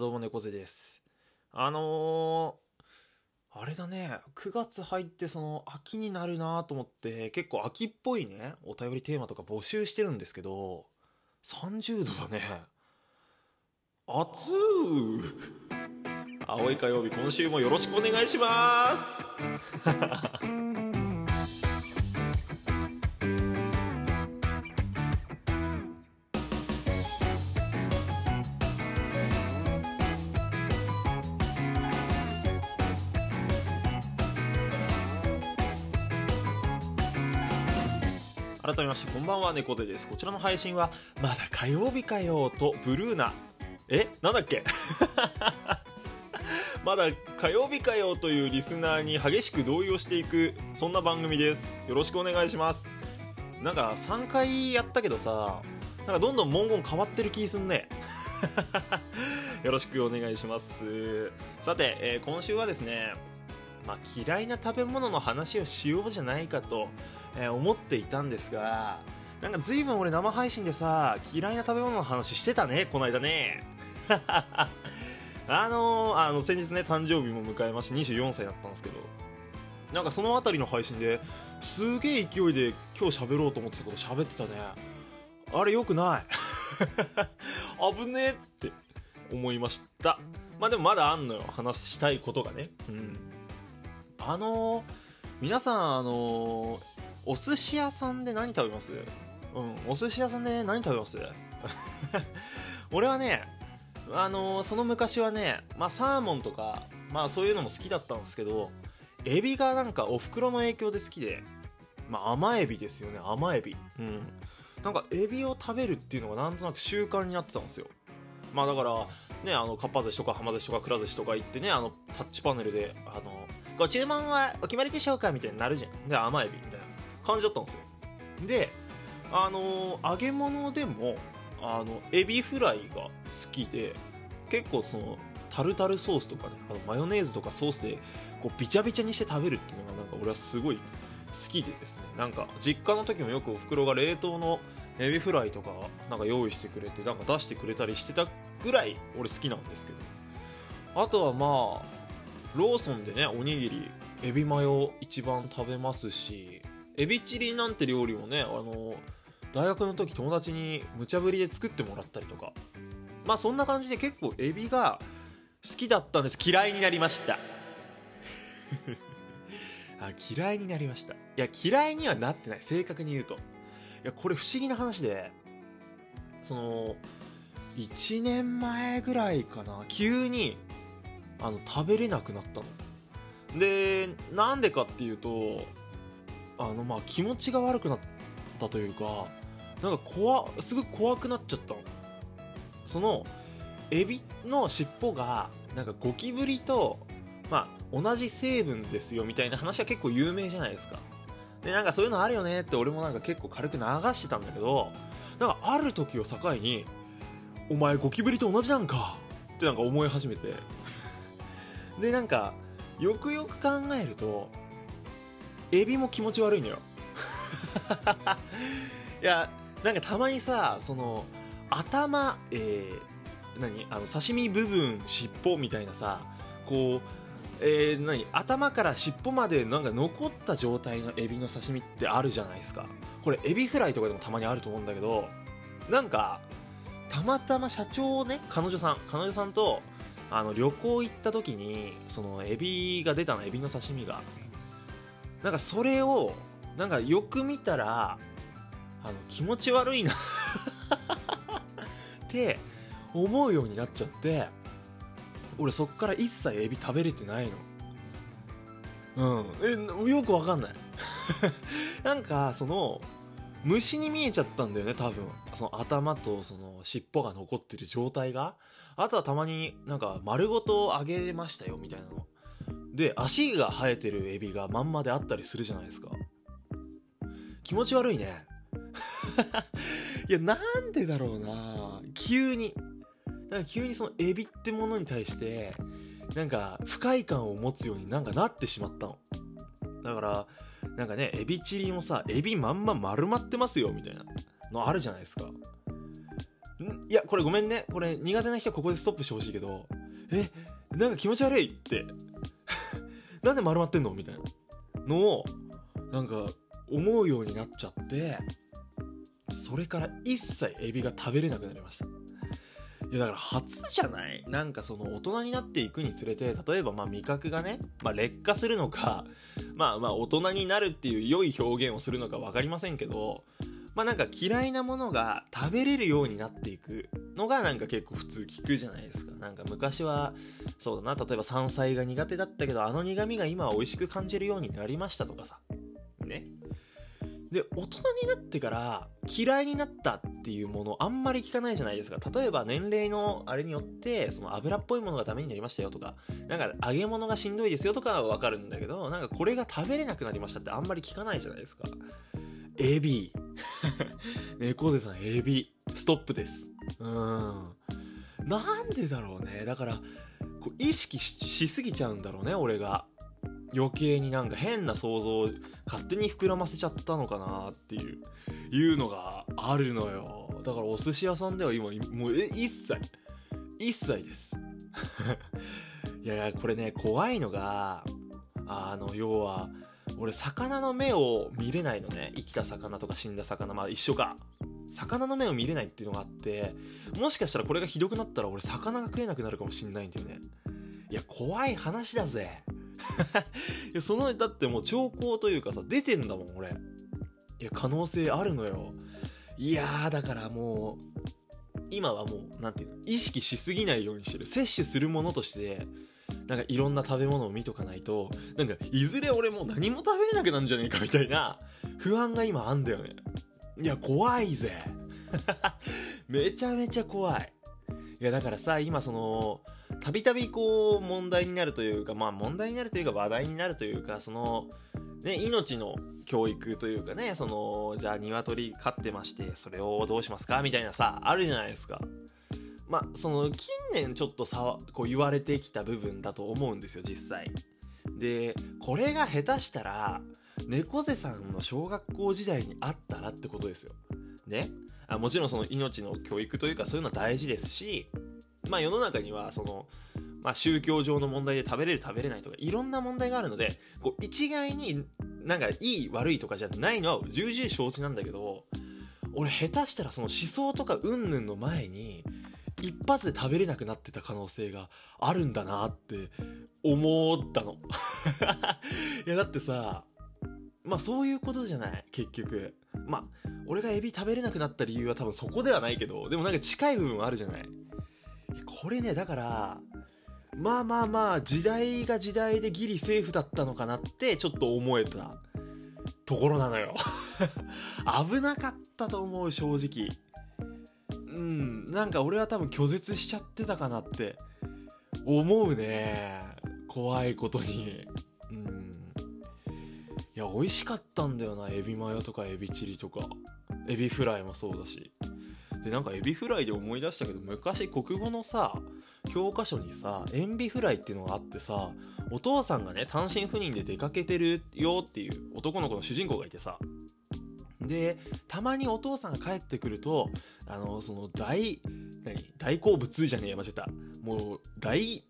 どうも猫背です。あれだね、9月入ってその秋になるなと思って、結構秋っぽいね、お便りテーマとか募集してるんですけど、30度だね。暑う。青い火曜日、今週もよろしくお願いします。改めましてこんばんは、猫背です。こちらの配信はまだ火曜日かよとブルーななんだっけまだ火曜日かよというリスナーに激しく同意をしていく、そんな番組です。よろしくお願いします。なんか3回やったけどさ、なんかどんどん文言変わってる気すんねよろしくお願いします。さて、今週はですね、嫌いな食べ物の話をしようじゃないかと思っていたんですが、なんか随分俺生配信でさ、嫌いな食べ物の話してたね、この間ね先日ね、誕生日も迎えまして、24歳だったんですけど、なんかそのあたりの配信ですげえ勢いで今日喋ろうと思ってたこと喋ってたね。あれ良くない危ねえって思いました。でもまだあんのよ、話したいことがね。皆さんお寿司屋さんで何食べます？お寿司屋さんで何食べます俺はね、その昔はね、サーモンとか、そういうのも好きだったんですけど、エビがなんかお袋の影響で好きで、甘エビですよね、甘エビ。なんかエビを食べるっていうのがなんとなく習慣になってたんですよ。だからね、かっぱ寿司とかはま寿司とかくら寿司とか行ってね、タッチパネルでご注文はお決まりでしょうかみたいになるじゃん。で、甘エビみたいな感じだったんですよ。で、揚げ物でもエビフライが好きで、結構そのタルタルソースとかね、マヨネーズとかソースでこうビチャビチャにして食べるっていうのがなんか俺はすごい好きでですね、なんか実家の時もよくお袋が冷凍のエビフライとかなんか用意してくれて、なんか出してくれたりしてたぐらい俺好きなんですけど、あとはローソンでね、おにぎりエビマヨ一番食べますし、エビチリなんて料理もね、大学の時友達に無茶ぶりで作ってもらったりとか、そんな感じで結構エビが好きだったんです。嫌いになりました嫌いになりました。いや、嫌いにはなってない、正確に言うと。いや、これ不思議な話で、1年前ぐらいかな、急に食べれなくなったので、なんでかっていうと、気持ちが悪くなったというか、なんかすごく怖くなっちゃったの。そのエビの尻尾がなんかゴキブリと、同じ成分ですよみたいな話は結構有名じゃないですか。で、なんかそういうのあるよねって俺もなんか結構軽く流してたんだけど、なんかある時を境に、お前ゴキブリと同じなんかってなんか思い始めてで、なんかよくよく考えるとエビも気持ち悪いのよいや、なんかたまにさ、その頭、刺身部分尻尾みたいなさ、こう頭から尻尾までなんか残った状態のエビの刺身ってあるじゃないですか。これエビフライとかでもたまにあると思うんだけど、なんかたまたま社長ね、彼女さんと旅行行った時に、そのエビが出たの、エビの刺身が、なんかそれをなんかよく見たら気持ち悪いなって思うようになっちゃって、俺そっから一切エビ食べれてないの。よくわかんないなんかその虫に見えちゃったんだよね、多分。その頭とその尻尾が残ってる状態が。あとはたまになんか丸ごと揚げましたよみたいなので、足が生えてるエビがまんまであったりするじゃないですか。気持ち悪いねいや、なんでだろうな、急にそのエビってものに対してなんか不快感を持つようになんかなってしまったの。だからなんかね、エビチリもさ、エビまんま丸まってますよみたいなのあるじゃないですか。いやこれごめんね、これ苦手な人はここでストップしてほしいけど、えなんか気持ち悪いってなんで丸まってんのみたいなのをなんか思うようになっちゃって、それから一切エビが食べれなくなりました。いやだから初じゃない？なんかその大人になっていくにつれて、例えばまあ味覚がね、まあ、劣化するのか、まあ大人になるっていう良い表現をするのか分かりませんけど、まあなんか嫌いなものが食べれるようになっていくのがなんか結構普通聞くじゃないですか。なんか昔はそうだな、例えば山菜が苦手だったけどあの苦味が今は美味しく感じるようになりましたとかさね。で大人になってから嫌いになったっていうものあんまり聞かないじゃないですか。例えば年齢のあれによってその油っぽいものがダメになりましたよとか、なんか揚げ物がしんどいですよとかはわかるんだけど、なんかこれが食べれなくなりましたってあんまり聞かないじゃないですか。エビ猫背さんエビストップです。なんでだろうね。だからこう意識 しすぎちゃうんだろうね。俺が余計になんか変な想像を勝手に膨らませちゃったのかなっていうのがあるのよ。だからお寿司屋さんでは今もう一切ですいやいやこれね怖いのが、要は俺魚の目を見れないのね。生きた魚とか死んだ魚、まあ一緒か。魚の目を見れないっていうのがあって、もしかしたらこれがひどくなったら俺魚が食えなくなるかもしんないんだよね。いや怖い話だぜいやそのだってもう兆候というかさ出てんだもん俺。いや可能性あるのよ。いやーだからもう今はもうなんていうの、意識しすぎないようにしてる。摂取するものとしてなんかいろんな食べ物を見とかないと、なんかいずれ俺もう何も食べれなくなるんじゃねえかみたいな不安が今あんだよね。いや怖いぜめちゃめちゃ怖い。いやだからさ今そのたびたびこう問題になるというか、まあ問題になるというか話題になるというか、そのね命の教育というかね、そのじゃあ鶏飼ってましてそれをどうしますかみたいなさあるじゃないですか。まあその近年ちょっとさこう言われてきた部分だと思うんですよ実際。でこれが下手したら猫背さんの小学校時代にあったらってことですよね。もちろんその命の教育というかそういうのは大事ですし、まあ世の中にはその、まあ、宗教上の問題で食べれる食べれないとかいろんな問題があるので、こう一概になんかいい悪いとかじゃないのは重々承知なんだけど、俺下手したらその思想とか云々の前に一発で食べれなくなってた可能性があるんだなって思ったのいやだってさ、まあそういうことじゃない結局。まあ俺がエビ食べれなくなった理由は多分そこではないけど、でもなんか近い部分はあるじゃない。これねだからまあ時代が時代でギリセーフだったのかなってちょっと思えたところなのよ危なかったと思う正直。なんか俺は多分拒絶しちゃってたかなって思うね、怖いことに。いや美味しかったんだよな、エビマヨとかエビチリとかエビフライもそうだし。でなんかエビフライで思い出したけど、昔国語のさ教科書にさ塩ビフライっていうのがあってさ、お父さんがね単身赴任で出かけてるよっていう男の子の主人公がいてさ、でたまにお父さんが帰ってくるとその大好物じゃねえや間違えた、もう大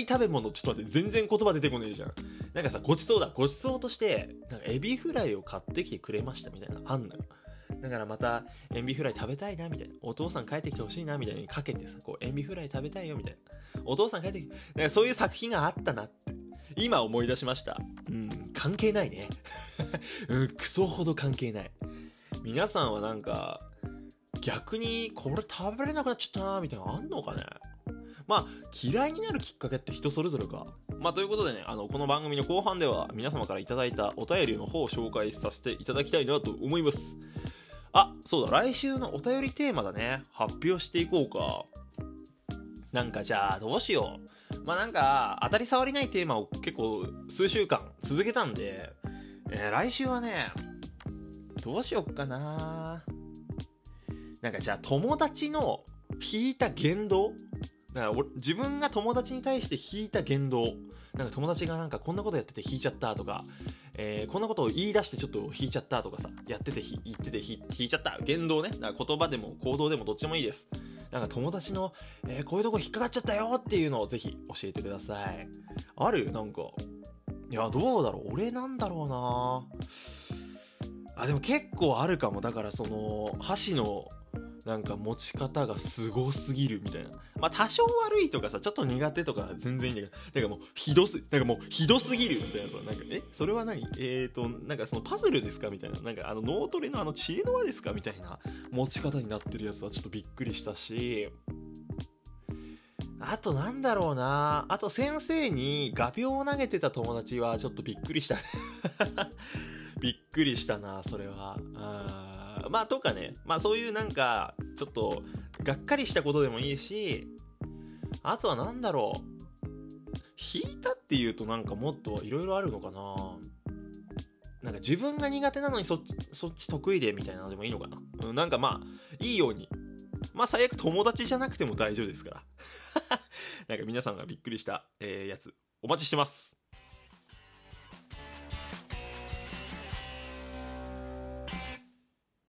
食べ物、ちょっと待って全然言葉出てこねえじゃん。なんかさごちそうとしてなんかエビフライを買ってきてくれましたみたいなあんのよ。だからまた塩ビフライ食べたいなみたいな、お父さん帰ってきてほしいなみたいにかけてさ、こう塩ビフライ食べたいよみたいな、お父さん帰ってきて、なんかそういう作品があったなって今思い出しました。関係ないねクソほど関係ない。皆さんはなんか逆にこれ食べれなくなっちゃったなみたいなのあんのかね。まあ嫌いになるきっかけって人それぞれか。まあということでね、この番組の後半では皆様からいただいたお便りの方を紹介させていただきたいなと思います。あ、そうだ、来週のお便りテーマだね。発表していこうか。なんかじゃあどうしよう。まあなんか当たり障りないテーマを結構数週間続けたんで、来週はねどうしよっかな。なんかじゃあ友達の引いた言動、だから自分が友達に対して引いた言動、なんか友達がなんかこんなことやってて引いちゃったとか、こんなことを言い出してちょっと引いちゃったとかさ、やってて言ってて引いちゃった言動ね、言葉でも行動でもどっちでもいいです。なんか友達の、こういうとこ引っかかっちゃったよっていうのをぜひ教えてください。ある？なんか、いやどうだろう、俺なんだろうなあ。でも結構あるかも。だからその箸のなんか持ち方がすごすぎるみたいな。まあ多少悪いとかさ、ちょっと苦手とか全然いいんだけど、なんかもうひどすぎるみたいなさ、なんかそれは何？なんかそのパズルですかみたいな、なんか脳トレの知恵の輪ですかみたいな持ち方になってるやつはちょっとびっくりしたし、あとなんだろうな、あと先生に画鋲を投げてた友達はちょっとびっくりした。びっくりしたな、それは。まあとかね、まあそういうなんかちょっとがっかりしたことでもいいし、あとはなんだろう、引いたっていうとなんかもっといろいろあるのかな。なんか自分が苦手なのにそっち得意でみたいなのでもいいのかな。なんかまあいいように、まあ最悪友達じゃなくても大丈夫ですから。なんか皆さんがびっくりした、やつお待ちしてます。